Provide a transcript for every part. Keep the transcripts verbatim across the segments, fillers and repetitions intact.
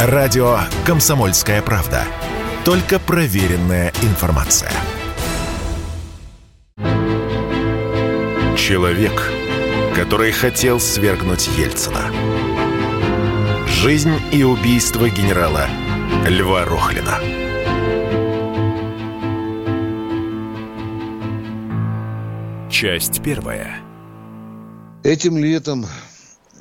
Радио «Комсомольская правда». Только проверенная информация. Человек, который хотел свергнуть Ельцина. Жизнь и убийство генерала Льва Рохлина. Часть первая. Этим летом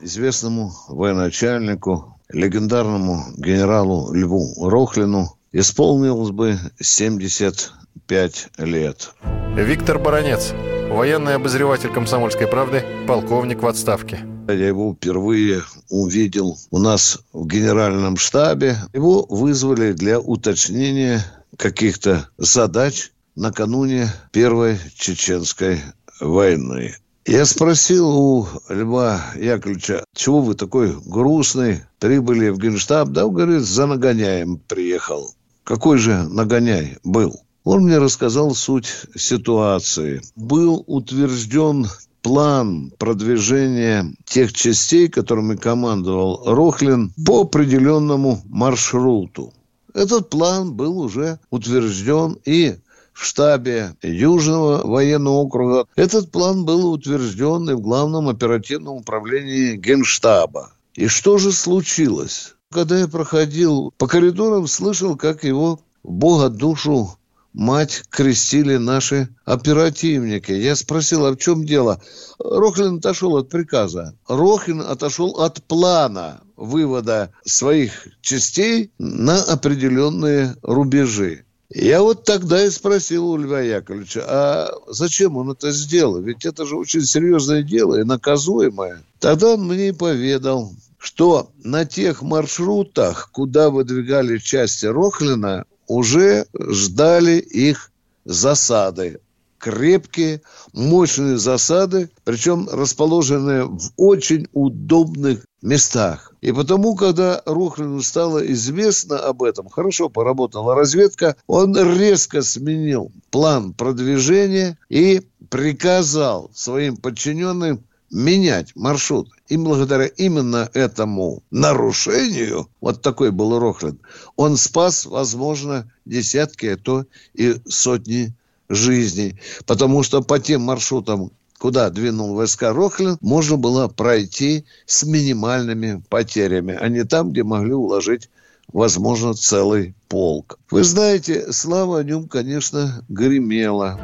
известному военачальнику, легендарному генералу Льву Рохлину исполнилось бы семьдесят пять лет. Виктор Баранец, военный обозреватель «Комсомольской правды», полковник в отставке. Я его впервые увидел у нас в генеральном штабе. Его вызвали для уточнения каких-то задач накануне Первой Чеченской войны. Я спросил у Льва Яковлевича: чего вы такой грустный, прибыли в Генштаб? Да, он говорит, за нагоняем приехал. Какой же нагоняй был? Он мне рассказал суть ситуации. Был утвержден план продвижения тех частей, которыми командовал Рохлин, по определенному маршруту. Этот план был уже утвержден и в штабе Южного военного округа. Этот план был утвержден и в Главном оперативном управлении Генштаба. И что же случилось? Когда я проходил по коридорам, слышал, как его Бога душу мать крестили наши оперативники. Я спросил, а в чем дело? Рохлин отошел от приказа. Рохлин отошел от плана вывода своих частей на определенные рубежи. Я вот тогда и спросил у Льва Яковлевича, а зачем он это сделал? Ведь это же очень серьезное дело и наказуемое. Тогда он мне и поведал, что на тех маршрутах, куда выдвигали части Рохлина, уже ждали их засады. Крепкие, мощные засады, причем расположенные в очень удобных местах. И потому, когда Рохлину стало известно об этом, хорошо поработала разведка, он резко сменил план продвижения и приказал своим подчиненным менять маршрут. И благодаря именно этому нарушению, вот такой был Рохлин, он спас, возможно, десятки, а то и сотни жизней. Потому что по тем маршрутам, куда двинул войска Рохлин, можно было пройти с минимальными потерями, а не там, где могли уложить, возможно, целый полк. Вы знаете, слава о нем, конечно, гремела.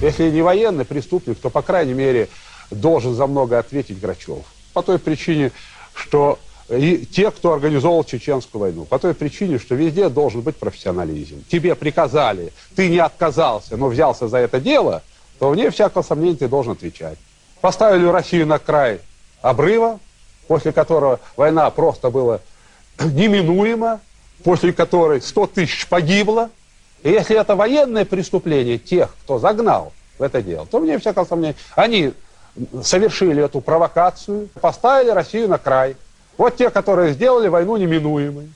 Если не военный преступник, то, по крайней мере, должен за многое ответить Грачев. По той причине, что и те, кто организовал Чеченскую войну. По той причине, что везде должен быть профессионализм. Тебе приказали, ты не отказался, но взялся за это дело, то вне всякого сомнения ты должен отвечать. Поставили Россию на край обрыва, после которого война просто была неминуема, после которой сто тысяч погибло. И если это военное преступление тех, кто загнал в это дело, то вне всякого сомнения они совершили эту провокацию, поставили Россию на край. Вот те, которые сделали войну неминуемой.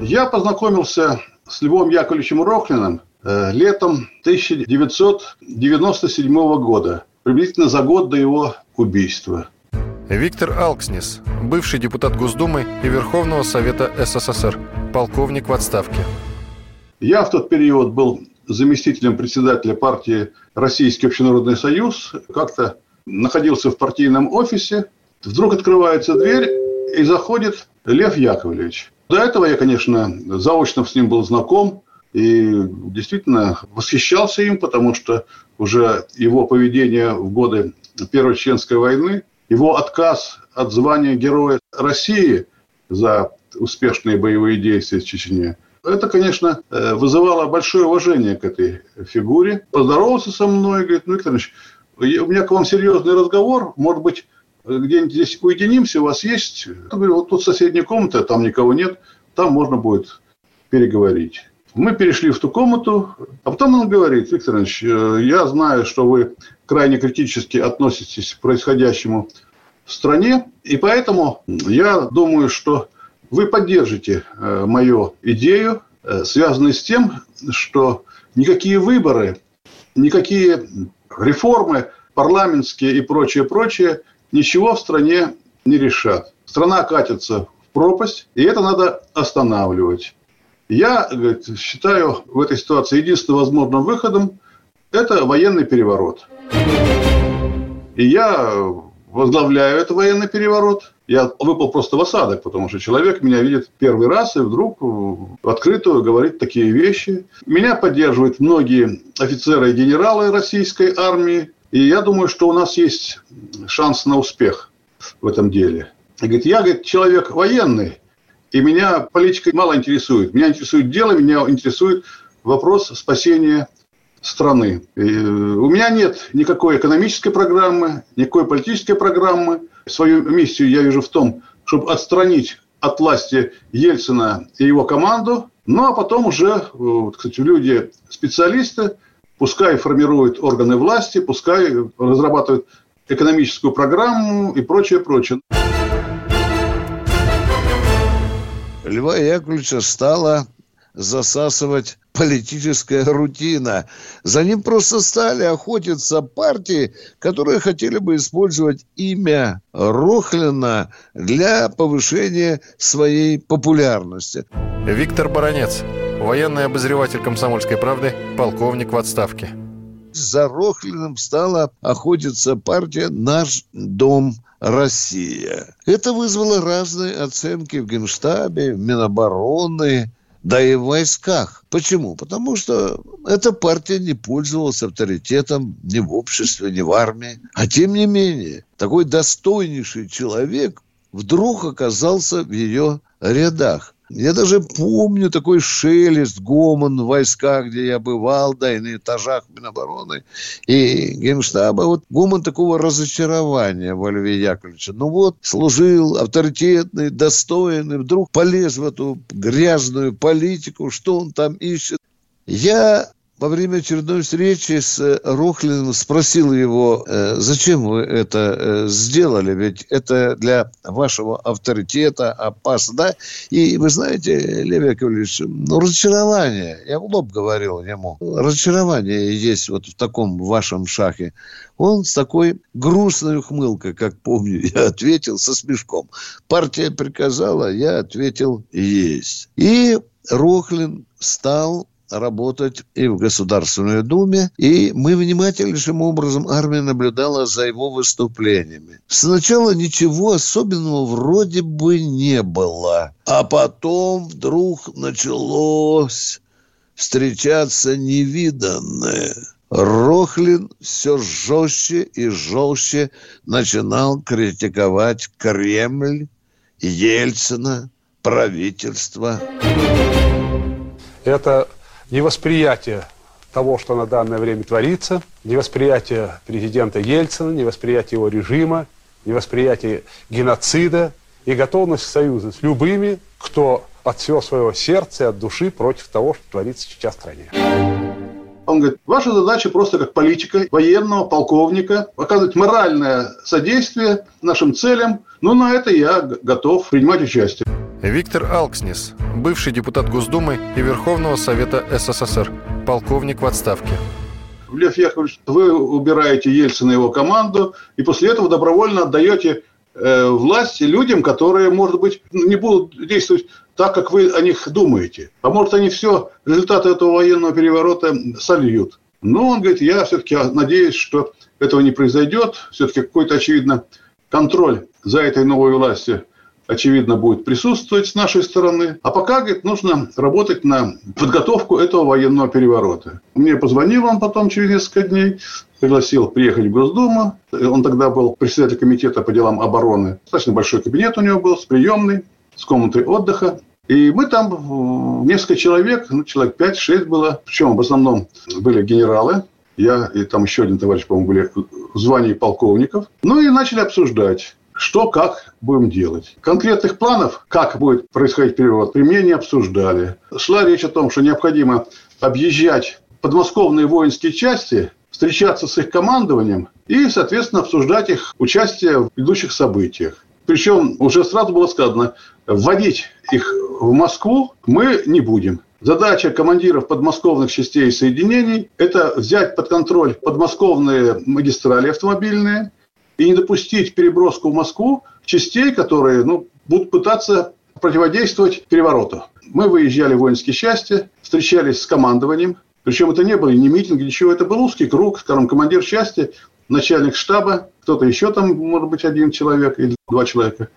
Я познакомился с Львом Яковлевичем Рохлиным э, летом тысяча девятьсот девяносто седьмого года, приблизительно за год до его убийства. Виктор Алкснис, бывший депутат Госдумы и Верховного Совета СССР, полковник в отставке. Я в тот период был заместителем председателя партии Российский Общенародный Союз, как-то находился в партийном офисе. Вдруг открывается дверь, и заходит Лев Яковлевич. До этого я, конечно, заочно с ним был знаком и действительно восхищался им, потому что уже его поведение в годы Первой Чеченской войны, его отказ от звания Героя России за успешные боевые действия в Чечне, это, конечно, вызывало большое уважение к этой фигуре. Поздоровался со мной и говорит: ну, Виктор Ильич, у меня к вам серьезный разговор, может быть, где-нибудь здесь уединимся, у вас есть? Я говорю, вот тут соседняя комната, там никого нет, там можно будет переговорить. Мы перешли в ту комнату, а потом он говорит: Виктор Ильич, я знаю, что вы крайне критически относитесь к происходящему в стране, и поэтому я думаю, что вы поддержите мою идею, связанную с тем, что никакие выборы, никакие реформы парламентские и прочее, прочее, ничего в стране не решат. Страна катится в пропасть, и это надо останавливать. Я, говорит, считаю в этой ситуации единственным возможным выходом – это военный переворот. И я возглавляю этот военный переворот. Я выпал просто в осадок, потому что человек меня видит первый раз и вдруг в открытую говорит такие вещи. Меня поддерживают многие офицеры и генералы российской армии. И я думаю, что у нас есть шанс на успех в этом деле. И говорит, я говорит, человек военный. И меня политика мало интересует. Меня интересует дело, меня интересует вопрос спасения страны. И у меня нет никакой экономической программы, никакой политической программы. Свою миссию я вижу в том, чтобы отстранить от власти Ельцина и его команду. Ну, а потом уже, вот, кстати, люди, специалисты, пускай формируют органы власти, пускай разрабатывают экономическую программу и прочее, прочее. Льва Яковлевича стала засасывать политическая рутина. За ним просто стали охотиться партии, которые хотели бы использовать имя Рохлина для повышения своей популярности. Виктор Баранец, военный обозреватель «Комсомольской правды», полковник в отставке. За Рохлиным стала охотиться партия «Наш дом. Россия». Это вызвало разные оценки в Генштабе, в Минобороны, да и в войсках. Почему? Потому что эта партия не пользовалась авторитетом ни в обществе, ни в армии. А тем не менее, такой достойнейший человек вдруг оказался в ее рядах. Я даже помню такой шелест, гомон в войсках, где я бывал, да, и на этажах Минобороны и Генштаба. Вот гомон такого разочарования во Льве Яковлевиче. Ну вот, служил авторитетный, достойный, вдруг полез в эту грязную политику, что он там ищет. Я во время очередной встречи с Рохлиным спросил его, зачем вы это сделали, ведь это для вашего авторитета опасно, да? И вы знаете, Лев Яковлевич, ну, разочарование, я в лоб говорил ему, разочарование есть вот в таком вашем шахе. Он с такой грустной ухмылкой, как помню, я ответил со смешком. Партия приказала, я ответил есть. И Рохлин стал работать и в Государственной Думе, и мы внимательнейшим образом армия наблюдала за его выступлениями. Сначала ничего особенного вроде бы не было, а потом вдруг началось встречаться невиданное. Рохлин все жестче и жестче начинал критиковать Кремль, Ельцина, правительство. Это невосприятие того, что на данное время творится, невосприятие президента Ельцина, невосприятие его режима, невосприятие геноцида и готовность к союзу с любыми, кто от всего своего сердца и от души против того, что творится сейчас в стране. Он говорит, ваша задача просто как политика, военного, полковника, оказывать моральное содействие нашим целям. Ну, на это я готов принимать участие. Виктор Алкснис, бывший депутат Госдумы и Верховного Совета СССР, полковник в отставке. Лев Яковлевич, вы убираете Ельцина и его команду, и после этого добровольно отдаете э, власть людям, которые, может быть, не будут действовать так, как вы о них думаете. А может, они все результаты этого военного переворота сольют. Но он говорит, я все-таки надеюсь, что этого не произойдет. Все-таки какой-то, очевидно, контроль за этой новой властью, очевидно, будет присутствовать с нашей стороны. А пока, говорит, нужно работать на подготовку этого военного переворота. Мне позвонил он потом через несколько дней, пригласил приехать в Госдуму. Он тогда был председатель Комитета по делам обороны. Достаточно большой кабинет у него был, с приемной, с комнатой отдыха. И мы там несколько человек, ну, человек пять-шесть было. Причем в основном были генералы. Я и там еще один товарищ, по-моему, были в звании полковников. Ну и начали обсуждать, что, как будем делать. Конкретных планов, как будет происходить перевод, при мне не обсуждали. Шла речь о том, что необходимо объезжать подмосковные воинские части, встречаться с их командованием и, соответственно, обсуждать их участие в идущих событиях. Причем уже сразу было сказано, вводить их в Москву мы не будем. Задача командиров подмосковных частей и соединений – это взять под контроль подмосковные магистрали автомобильные, и не допустить переброску в Москву частей, которые ну, будут пытаться противодействовать перевороту. Мы выезжали в воинские части, встречались с командованием. Причем это не были ни митинги, ничего. Это был узкий круг, скажем, командир части, начальник штаба, кто-то еще там, может быть, один человек или два человека.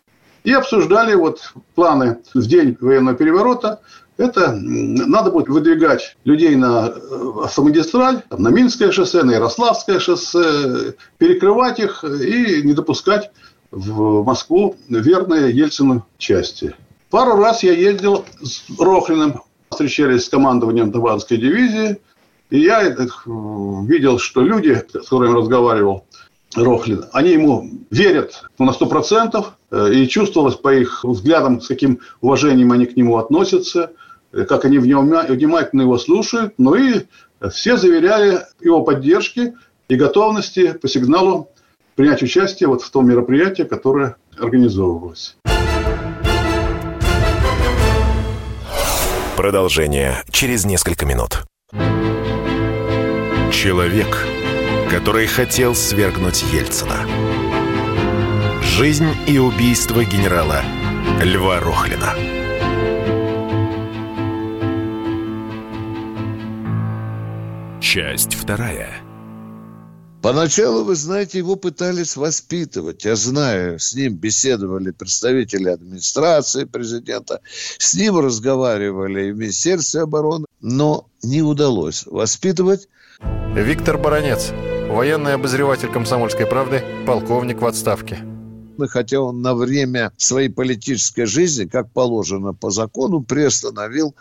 И обсуждали вот планы в день военного переворота. Это надо будет выдвигать людей на автомагистраль, на Минское шоссе, на Ярославское шоссе, перекрывать их и не допускать в Москву верные Ельцину части. Пару раз я ездил с Рохлиным, встречались с командованием Табанской дивизии, и я видел, что люди, с которыми разговаривал Рохлин, они ему верят на сто процентов, и чувствовалось по их взглядам, с каким уважением они к нему относятся, как они внимательно его слушают, ну и все заверяли его поддержке и готовности по сигналу принять участие вот в том мероприятии, которое организовывалось. Продолжение через несколько минут. Человек, который хотел свергнуть Ельцина. Жизнь и убийство генерала Льва Рохлина. Часть вторая. Поначалу, вы знаете, его пытались воспитывать. Я знаю, с ним беседовали представители администрации президента, с ним разговаривали и в Министерстве обороны, но не удалось воспитывать. Виктор Баранец, военный обозреватель «Комсомольской правды», полковник в отставке. Хотя он на время своей политической жизни, как положено по закону, приостановил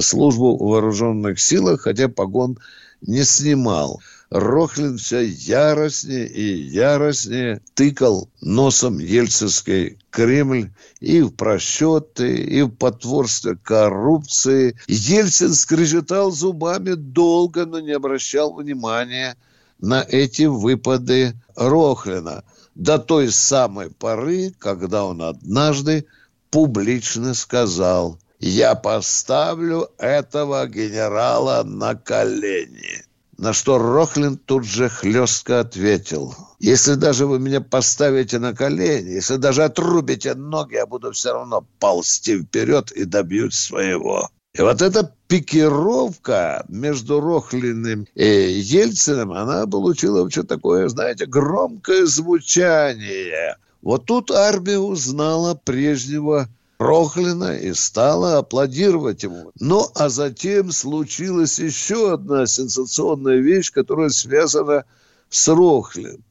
службу в вооруженных силах, хотя погон не снимал. Рохлин все яростнее и яростнее тыкал носом ельцинский Кремль и в просчеты, и в потворство коррупции. Ельцин скрежетал зубами долго, но не обращал внимания на эти выпады Рохлина до той самой поры, когда он однажды публично сказал: «Я поставлю этого генерала на колени». На что Рохлин тут же хлестко ответил: «Если даже вы меня поставите на колени, если даже отрубите ноги, я буду все равно ползти вперед и добьюсь своего». И вот эта пикировка между Рохлиным и Ельциным, она получила что-то такое, знаете, громкое звучание. Вот тут армия узнала прежнего Рохлина и стала аплодировать ему. Ну, а затем случилась еще одна сенсационная вещь, которая связана с Рохлиным.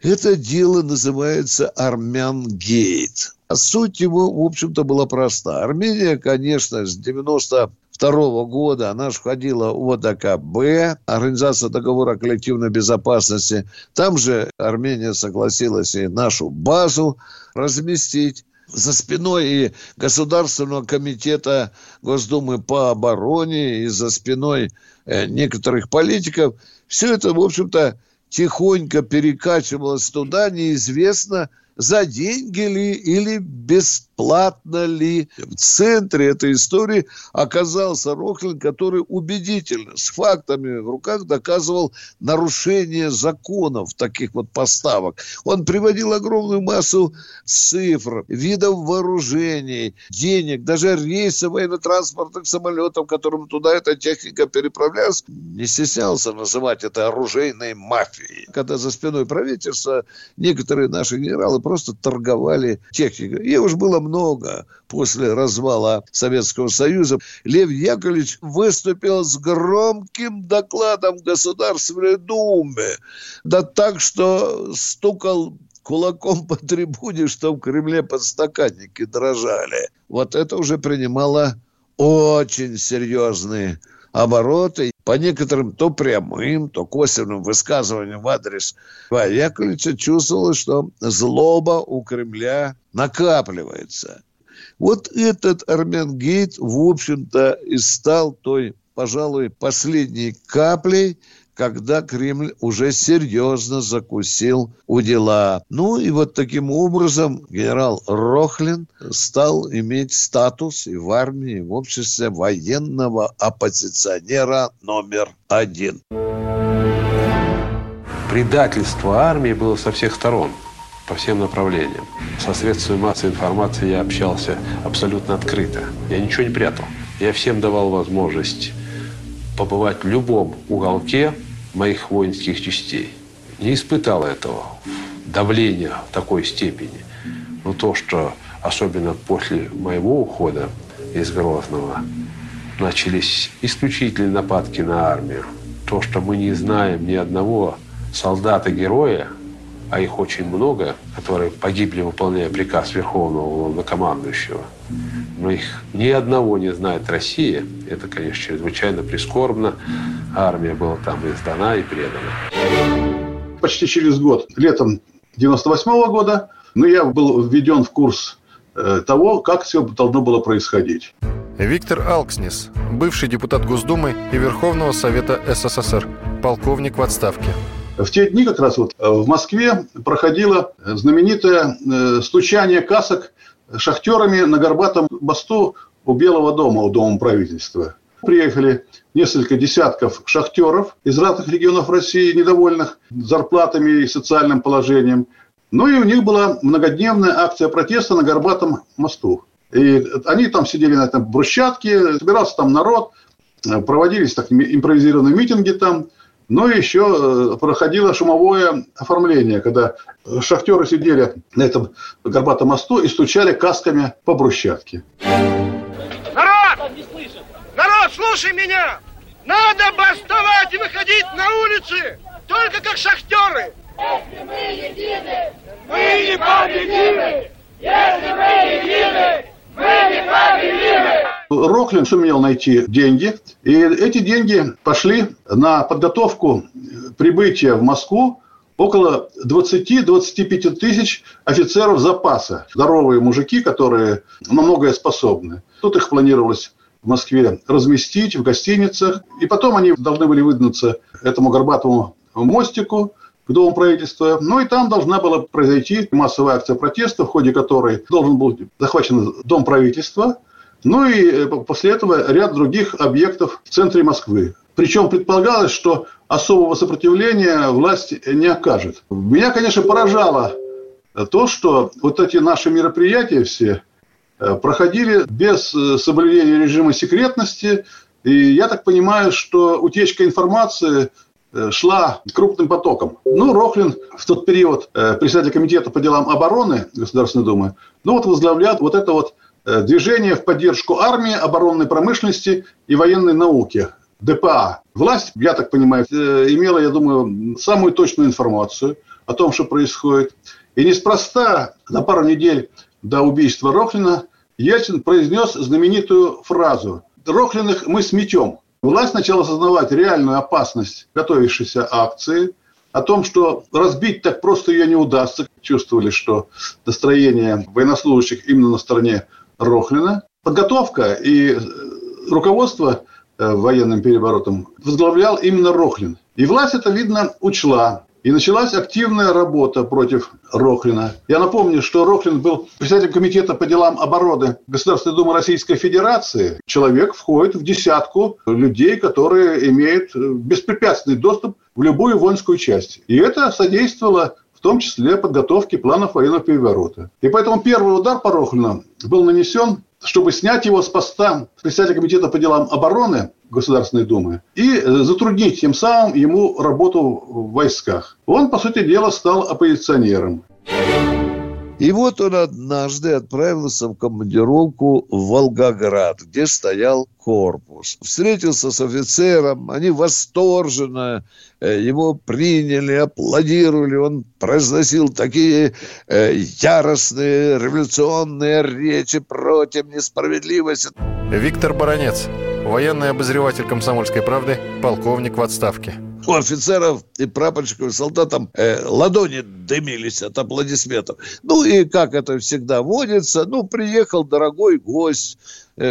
Это дело называется «Армянгейт». А суть его, в общем-то, была проста. Армения, конечно, с девяносто второго года она же входила в О Д К Б, Организация договора о коллективной безопасности. Там же Армения согласилась и нашу базу разместить. За спиной и Государственного комитета Госдумы по обороне, и за спиной некоторых политиков. Все это, в общем-то, тихонько перекачивалось туда, неизвестно, за деньги ли или бесплатно ли. В центре этой истории оказался Рохлин, который убедительно, с фактами в руках, доказывал нарушение законов таких вот поставок. Он приводил огромную массу цифр, видов вооружений, денег, даже рейсов военно-транспортных самолетов, которым туда эта техника переправлялась. Не стеснялся называть это оружейной мафией. Когда за спиной правительства некоторые наши генералы просто торговали техникой. Ее уж было много после развала Советского Союза. Лев Яковлевич выступил с громким докладом в Государственной Думе. Да так, что стукал кулаком по трибуне, что в Кремле подстаканники дрожали. Вот это уже принимало очень серьезные обороты. По некоторым то прямым, то косвенным высказываниям в адрес Льва Яковлевича чувствовалось, что злоба у Кремля накапливается. Вот этот Армянгейт, в общем-то, и стал той, пожалуй, последней каплей, когда Кремль уже серьезно закусил у дела. Ну и вот таким образом генерал Рохлин стал иметь статус и в армии, и в обществе военного оппозиционера номер один. Предательство армии было со всех сторон. по всем направлениям. Со средствами массовой информации я общался абсолютно открыто. Я ничего не прятал. Я всем давал возможность побывать в любом уголке моих воинских частей. Не испытал этого давления в такой степени. Но то, что особенно после моего ухода из Грозного начались исключительные нападки на армию, то, что мы не знаем ни одного солдата-героя, а их очень много, которые погибли, выполняя приказ Верховного Главнокомандующего, но их ни одного не знает Россия. Это, конечно, чрезвычайно прискорбно. Армия была там издана и предана. Почти через год, летом девяносто восьмого года, ну, я был введен в курс э, того, как все должно было происходить. Виктор Алкснис, бывший депутат Госдумы и Верховного Совета СССР, полковник в отставке. В те дни как раз вот в Москве проходило знаменитое стучание касок шахтерами на Горбатом мосту у Белого дома, у Дома правительства. Приехали несколько десятков шахтеров из разных регионов России, недовольных зарплатами и социальным положением. Ну и у них была многодневная акция протеста на Горбатом мосту. И они там сидели на этом брусчатке, собирался там народ, проводились так импровизированные митинги там. Ну и еще проходило шумовое оформление, когда шахтеры сидели на этом Горбатом мосту и стучали касками по брусчатке. Народ! Народ, слушай меня! Надо бастовать и выходить на улицы, только как шахтеры! Если мы едины, мы не победимы! Если мы едины, мы не победимы! Рохлин сумел найти деньги, и эти деньги пошли на подготовку прибытия в Москву около двадцати-двадцати пяти тысяч офицеров запаса. Здоровые мужики, которые на многое способны. Тут их планировалось в Москве разместить в гостиницах, и потом они должны были выдвинуться этому Горбатому мостику к Дому правительства. Ну и там должна была произойти массовая акция протеста, в ходе которой должен был захвачен Дом правительства. Ну и после этого ряд других объектов в центре Москвы. Причем предполагалось, что особого сопротивления власть не окажет. Меня, конечно, поражало то, что вот эти наши мероприятия все проходили без соблюдения режима секретности. И я так понимаю, что утечка информации шла крупным потоком. Ну, Рохлин в тот период председатель Комитета по делам обороны Государственной Думы, ну вот возглавлял вот это вот движение в поддержку армии, оборонной промышленности и военной науки, ДПА. Власть, я так понимаю, имела, я думаю, самую точную информацию о том, что происходит. И неспроста за пару недель до убийства Рохлина Ельцин произнес знаменитую фразу: «Рохлиных мы сметем». Власть начала осознавать реальную опасность готовящейся акции, о том, что разбить так просто ее не удастся. Чувствовали, что настроение военнослужащих именно на стороне Рохлина. Подготовка и руководство военным переворотом возглавлял именно Рохлин. И власть это, видно, учла. И началась активная работа против Рохлина. Я напомню, что Рохлин был председателем Комитета по делам обороны Государственной Думы Российской Федерации. Человек входит в десятку людей, которые имеют беспрепятственный доступ в любую воинскую часть. И это содействовало в том числе подготовке планов военного переворота. И поэтому первый удар по Рохлину был нанесен, чтобы снять его с поста председателя Комитета по делам обороны Государственной Думы и затруднить тем самым ему работу в войсках. Он, по сути дела, стал оппозиционером. И вот он однажды отправился в командировку в Волгоград, где стоял корпус. Встретился с офицером, они восторженно его приняли, аплодировали. Он произносил такие яростные революционные речи против несправедливости. Виктор Баранец, военный обозреватель «Комсомольской правды», полковник в отставке. У офицеров и прапорщиков, и солдатам э, ладони дымились от аплодисментов. Ну и как это всегда водится, ну приехал дорогой гость.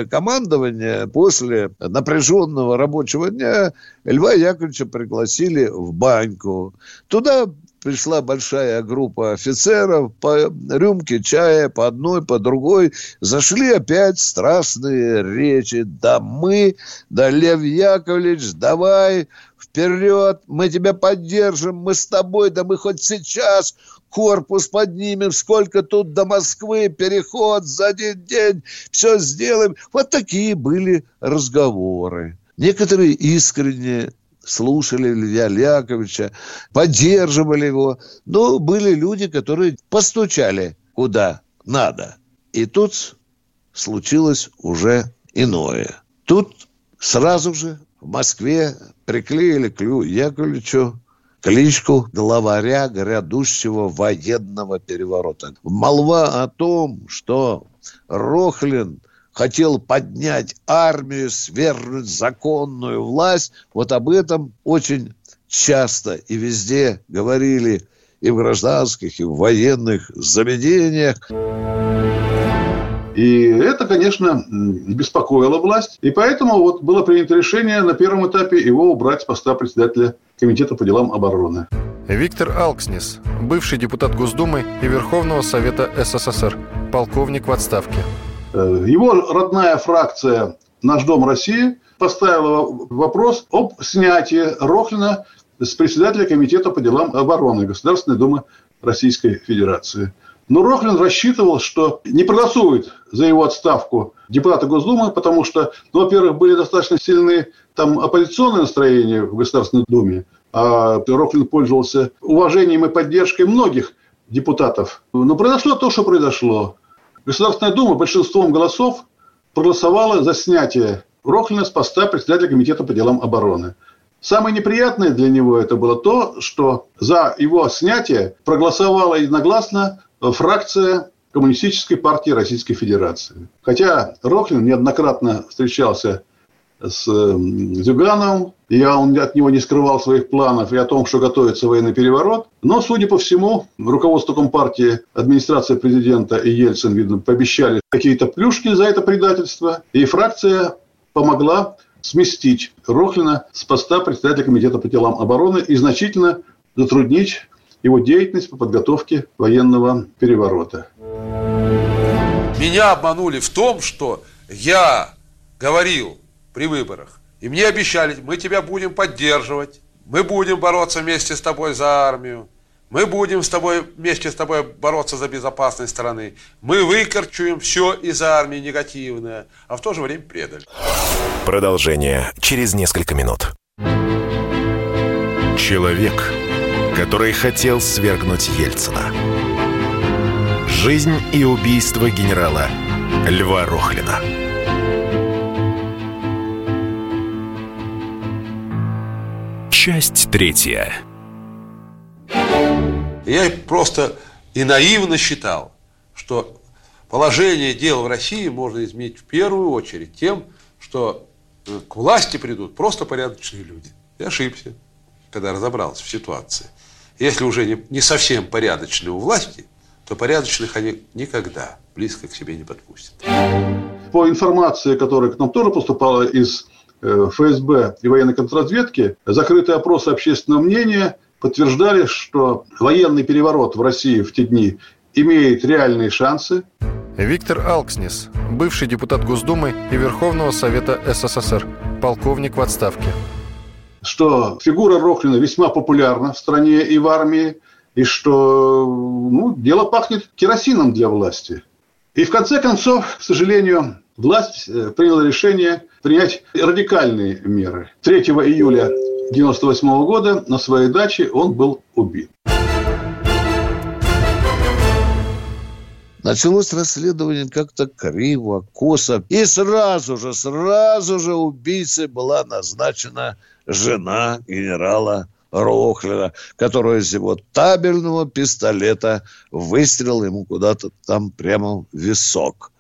Командование после напряженного рабочего дня Льва Яковлевича пригласили в баньку. Туда пришла большая группа офицеров, по рюмке чая, по одной, по другой. Зашли опять страстные речи. Да мы, да Лев Яковлевич, давай, вперед, мы тебя поддержим, мы с тобой, да мы хоть сейчас... корпус поднимем, сколько тут до Москвы, переход за один день, все сделаем. Вот такие были разговоры. Некоторые искренне слушали Илья Яковлевича, поддерживали его. Но были люди, которые постучали куда надо. И тут случилось уже иное. Тут сразу же в Москве приклеили к Лью Яковлевичу кличку главаря грядущего военного переворота. Молва о том, что Рохлин хотел поднять армию, свергнуть законную власть. Вот об этом очень часто и везде говорили и в гражданских, и в военных заведениях. И это, конечно, беспокоило власть. И поэтому вот было принято решение на первом этапе его убрать с поста председателя Комитета по делам обороны. Виктор Алкснис, бывший депутат Госдумы и Верховного Совета СССР, полковник в отставке. Его родная фракция «Наш дом, Россия» поставила вопрос об снятии Рохлина с председателя Комитета по делам обороны Государственной Думы Российской Федерации. Но Рохлин рассчитывал, что не проголосует за его отставку депутаты Госдумы, потому что, ну, во-первых, были достаточно сильны там оппозиционные настроения в Государственной Думе, а Рохлин пользовался уважением и поддержкой многих депутатов. Но произошло то, что произошло. Государственная Дума большинством голосов проголосовала за снятие Рохлина с поста председателя Комитета по делам обороны. Самое неприятное для него это было то, что за его снятие проголосовала единогласно фракция Коммунистической партии Российской Федерации. Хотя Рохлин неоднократно встречался с Зюгановым, и он от него не скрывал своих планов и о том, что готовится военный переворот. Но, судя по всему, руководство Компартии, администрация президента и Ельцин, видно, пообещали какие-то плюшки за это предательство. И фракция помогла сместить Рохлина с поста председателя Комитета по делам обороны и значительно затруднить его деятельность по подготовке военного переворота. Меня обманули в том, что я говорил при выборах, и мне обещали, мы тебя будем поддерживать, мы будем бороться вместе с тобой за армию, мы будем с тобой, вместе с тобой бороться за безопасность страны, мы выкорчуем все из армии негативное, а в то же время предали. Продолжение через несколько минут. Человек, который хотел свергнуть Ельцина. Жизнь и убийство генерала Льва Рохлина. Часть третья. Я просто и наивно считал, что положение дел в России можно изменить в первую очередь тем, что к власти придут просто порядочные люди. Я ошибся, когда разобрался в ситуации. Если уже не, не совсем порядочные у власти, то порядочных они никогда близко к себе не подпустят. По информации, которая к нам тоже поступала из эф эс бэ и военной контрразведки, закрытые опросы общественного мнения подтверждали, что военный переворот в России в те дни имеет реальные шансы. Виктор Алкснис, бывший депутат Госдумы и Верховного Совета СССР, полковник в отставке. Что фигура Рохлина весьма популярна в стране и в армии, и что, ну, дело пахнет керосином для власти. И в конце концов, к сожалению, власть приняла решение принять радикальные меры. третьего июля девяносто восьмого года на своей даче он был убит. Началось расследование как-то криво, косо. И сразу же, сразу же убийцей была назначена жена генерала Рохлина, которая из его табельного пистолета выстрелила ему куда-то там прямо в висок.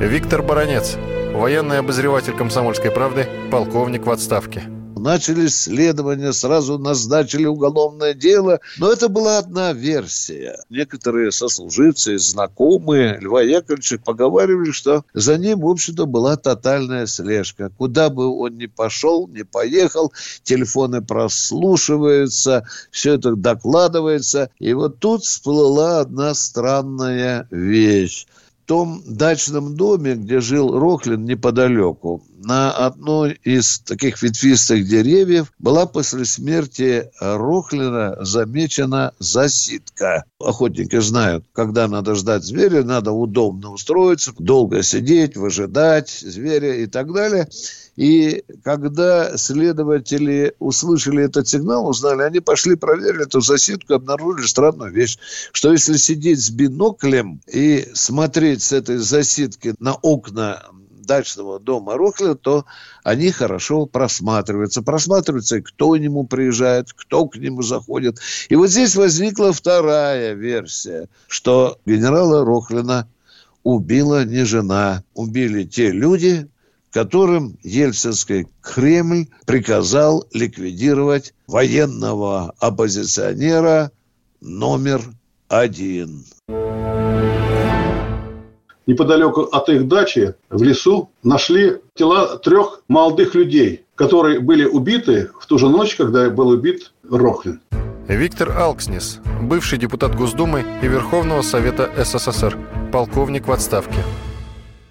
Виктор Баранец, военный обозреватель «Комсомольской правды», полковник в отставке. Начали следование, сразу назначили уголовное дело. Но это была одна версия. Некоторые сослуживцы, знакомые Льва Яковлевича поговаривали, что за ним, в общем-то, была тотальная слежка. Куда бы он ни пошел, ни поехал, телефоны прослушиваются, все это докладывается. И вот тут всплыла одна странная вещь. в том дачном доме, где жил Рохлин неподалеку, на одной из таких ветвистых деревьев была после смерти Рохлина замечена засидка. Охотники знают, когда надо ждать зверя, надо удобно устроиться, долго сидеть, выжидать зверя и так далее. И когда следователи услышали этот сигнал, узнали, они пошли, проверили эту засидку, обнаружили странную вещь, что если сидеть с биноклем и смотреть с этой засидки на окна дачного дома Рохлина, то они хорошо просматриваются. Просматриваются, и кто к нему приезжает, кто к нему заходит. И вот здесь возникла вторая версия, что генерала Рохлина убила не жена. Убили те люди, которым Ельцинский Кремль приказал ликвидировать военного оппозиционера номер один. Неподалеку от их дачи в лесу нашли тела трех молодых людей, которые были убиты в ту же ночь, когда был убит Рохлин. Виктор Алкснис, бывший депутат Госдумы и Верховного Совета СССР, полковник в отставке.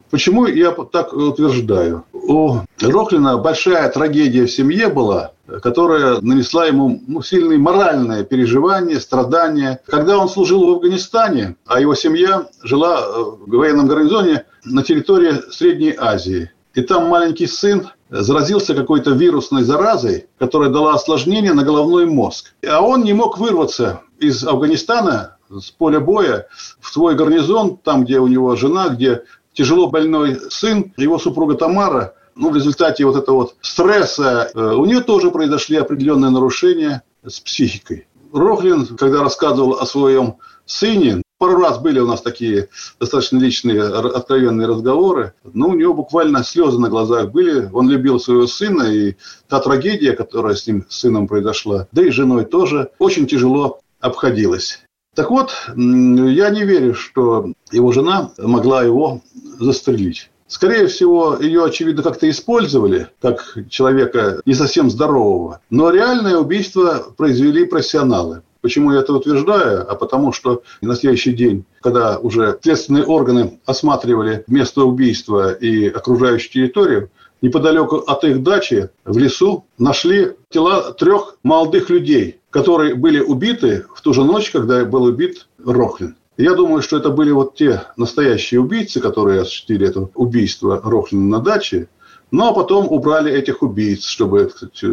Почему я так утверждаю? У Рохлина большая трагедия в семье была, которая нанесла ему ну, сильные моральные переживания, страдания. Когда он служил в Афганистане, а его семья жила в военном гарнизоне на территории Средней Азии. И там маленький сын заразился какой-то вирусной заразой, которая дала осложнение на головной мозг. А он не мог вырваться из Афганистана, с поля боя, в свой гарнизон, там, где у него жена, где... тяжело больной сын, его супруга Тамара, ну, в результате вот этого вот стресса, у нее тоже произошли определенные нарушения с психикой. Рохлин, когда рассказывал о своем сыне, пару раз были у нас такие достаточно личные, откровенные разговоры, но у него буквально слезы на глазах были. Он любил своего сына, и та трагедия, которая с ним, с сыном произошла, да и женой тоже, очень тяжело обходилась. Так вот, я не верю, что его жена могла его застрелить. Скорее всего, ее, очевидно, как-то использовали, как человека не совсем здорового. Но реальное убийство произвели профессионалы. Почему я это утверждаю? А потому что на следующий день, когда уже следственные органы осматривали место убийства и окружающую территорию, неподалеку от их дачи в лесу нашли тела трех молодых людей, которые были убиты в ту же ночь, когда был убит Рохлин. Я думаю, что это были вот те настоящие убийцы, которые осуществили это убийство Рохлина на даче, ну а потом убрали этих убийц, чтобы, так сказать,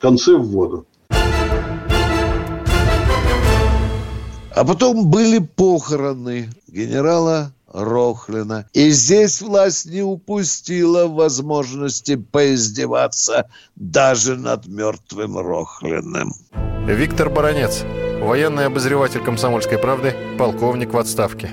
концы в воду. А потом были похороны генерала Рохлина. И здесь власть не упустила возможности поиздеваться даже над мертвым Рохлиным. Виктор Баранец, военный обозреватель «Комсомольской правды», полковник в отставке.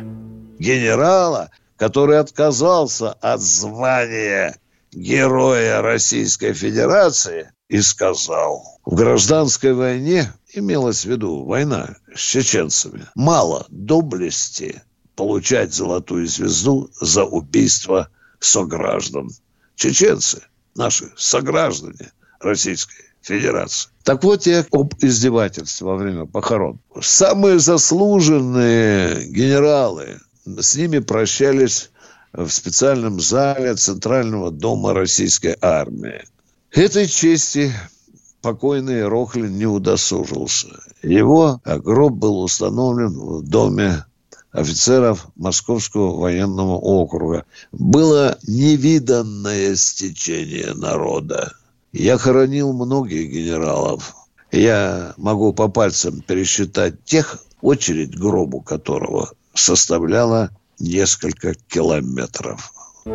Генерала, который отказался от звания Героя Российской Федерации и сказал: в гражданской войне, имелась в виду война с чеченцами, мало доблести получать золотую звезду за убийство сограждан. Чеченцы, наши сограждане Российской Федерации. Так вот, я об издевательстве во время похорон. Самые заслуженные генералы, с ними прощались в специальном зале Центрального дома Российской армии. Этой чести покойный Рохлин не удосужился. Его гроб был установлен в доме офицеров Московского военного округа. Было невиданное стечение народа. Я хоронил многих генералов. Я могу по пальцам пересчитать тех, очередь гробу которого составляла несколько километров. С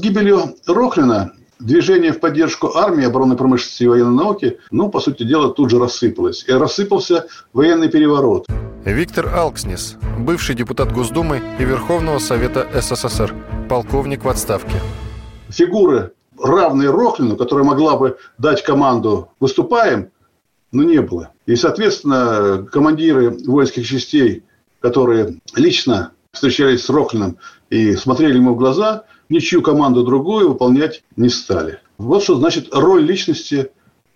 гибелью Рохлина движение в поддержку армии, оборонной промышленности и военной науки, ну, по сути дела, тут же рассыпалось. И рассыпался военный переворот. Виктор Алкснис, бывший депутат Госдумы и Верховного Совета СССР, полковник в отставке. Фигуры, равные Рохлину, которая могла бы дать команду «выступаем», но не было. И, соответственно, командиры воинских частей, которые лично встречались с Рохлиным и смотрели ему в глаза, ничью команду другую выполнять не стали. Вот что значит роль личности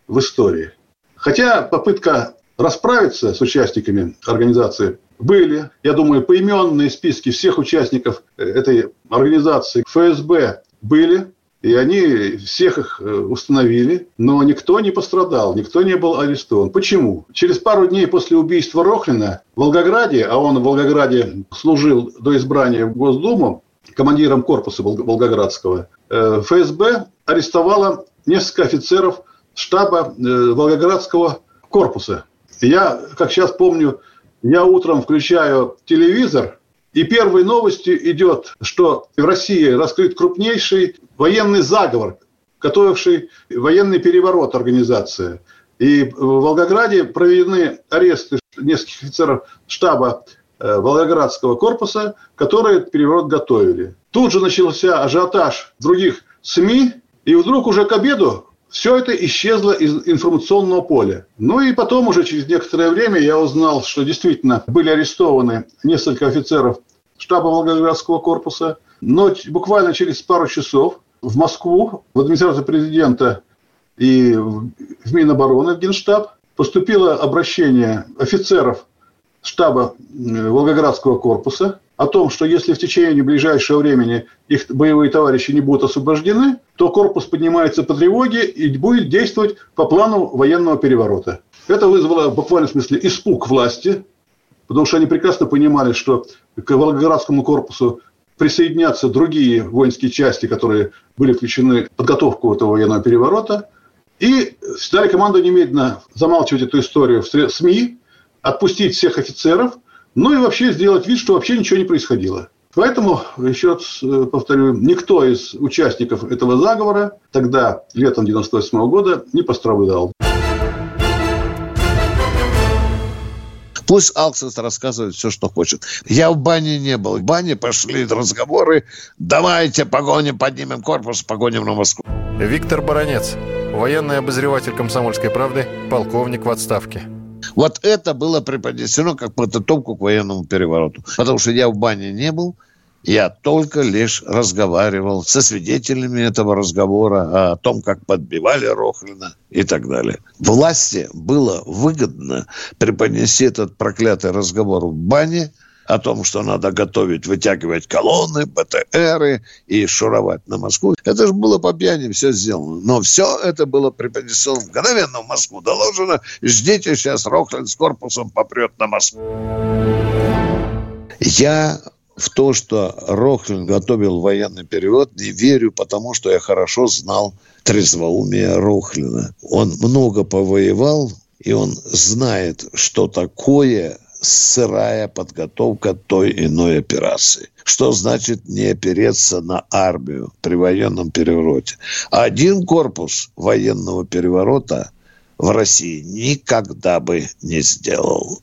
в истории. Хотя попытка расправиться с участниками организации были, я думаю, поименные списки всех участников этой организации ФСБ были, и они всех их установили, но никто не пострадал, никто не был арестован. Почему? Через пару дней после убийства Рохлина в Волгограде, а он в Волгограде служил до избрания в Госдуму командиром корпуса волгоградского, ФСБ арестовало несколько офицеров штаба Волгоградского корпуса. Я, как сейчас помню, я утром включаю телевизор, и первой новостью идет, что в России раскрыт крупнейший военный заговор, готовивший военный переворот организации. И в Волгограде проведены аресты нескольких офицеров штаба Волгоградского корпуса, которые переворот готовили. Тут же начался ажиотаж других СМИ, и вдруг уже к обеду все это исчезло из информационного поля. Ну и потом уже через некоторое время я узнал, что действительно были арестованы несколько офицеров штаба Волгоградского корпуса. Но буквально через пару часов в Москву, в администрацию президента и в Минобороны, в Генштаб, поступило обращение офицеров штаба Волгоградского корпуса о том, что если в течение ближайшего времени их боевые товарищи не будут освобождены, то корпус поднимается по тревоге и будет действовать по плану военного переворота. Это вызвало в буквальном смысле испуг власти, потому что они прекрасно понимали, что к Волгоградскому корпусу присоединятся другие воинские части, которые были включены в подготовку этого военного переворота, и дали команду немедленно замалчивать эту историю в СМИ, отпустить всех офицеров, ну и вообще сделать вид, что вообще ничего не происходило. Поэтому, еще раз повторю, никто из участников этого заговора тогда, летом девяносто восьмого года, не пострадал. Пусть Алкснис рассказывает все, что хочет. Я в бане не был. В бане пошли разговоры. Давайте погоним, поднимем корпус, погоним на Москву. Виктор Баранец, военный обозреватель «Комсомольской правды», полковник в отставке. Вот это было преподнесено как подготовку к военному перевороту. Потому что я в бане не был, я только лишь разговаривал со свидетелями этого разговора о том, как подбивали Рохлина и так далее. Власти было выгодно преподнести этот проклятый разговор в бане о том, что надо готовить, вытягивать колонны, БТРы и шуровать на Москву. Это же было по пьяни все сделано. Но все это было преподнесено мгновенно в Москву. Доложено, ждите, сейчас Рохлин с корпусом попрет на Москву. Я в то, что Рохлин готовил военный перевод, не верю, потому что я хорошо знал трезвоумие Рохлина. Он много повоевал, и он знает, что такое сырая подготовка той иной операции. Что значит не опереться на армию при военном перевороте? Один корпус военного переворота в России никогда бы не сделал.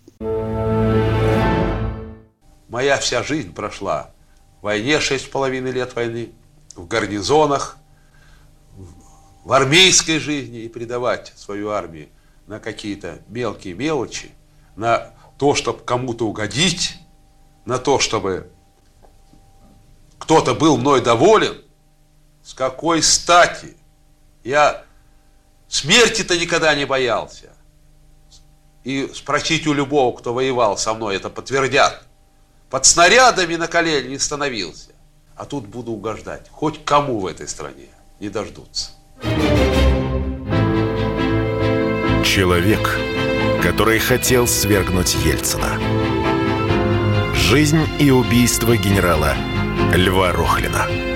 Моя вся жизнь прошла в войне, шесть с половиной лет войны, в гарнизонах, в армейской жизни, и предавать свою армию на какие-то мелкие мелочи, на то, чтобы кому-то угодить, на то, чтобы кто-то был мной доволен, с какой стати? Я смерти-то никогда не боялся. И спросить у любого, кто воевал со мной, это подтвердят. Под снарядами на колени не становился. А тут буду угождать. Хоть кому в этой стране не дождутся. Человек, который хотел свергнуть Ельцина. Жизнь и убийство генерала Льва Рохлина.